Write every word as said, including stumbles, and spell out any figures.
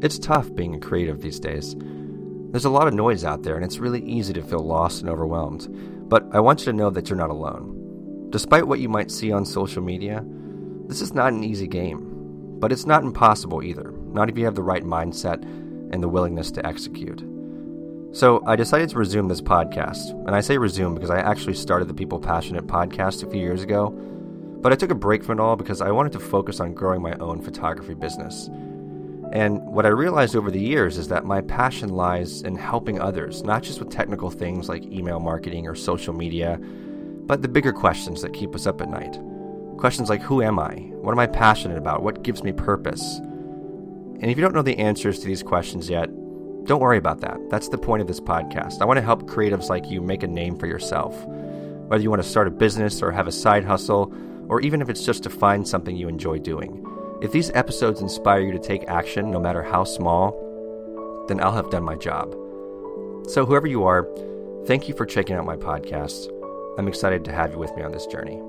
It's tough being a creative these days. There's a lot of noise out there, and it's really easy to feel lost and overwhelmed. But I want you to know that you're not alone. Despite what you might see on social media, this is not an easy game. But it's not impossible either, not if you have the right mindset and the willingness to execute. So I decided to resume this podcast, and I say resume because I actually started the People Passionate podcast a few years ago, but I took a break from it all because I wanted to focus on growing my own photography business. And what I realized over the years is that my passion lies in helping others, not just with technical things like email marketing or social media, but the bigger questions that keep us up at night. Questions like, who am I? What am I passionate about? What gives me purpose? And if you don't know the answers to these questions yet, don't worry about that. That's the point of this podcast. I want to help creatives like you make a name for yourself. Whether you want to start a business or have a side hustle, or even if it's just to find something you enjoy doing. If these episodes inspire you to take action, no matter how small, then I'll have done my job. So whoever you are, thank you for checking out my podcast. I'm excited to have you with me on this journey.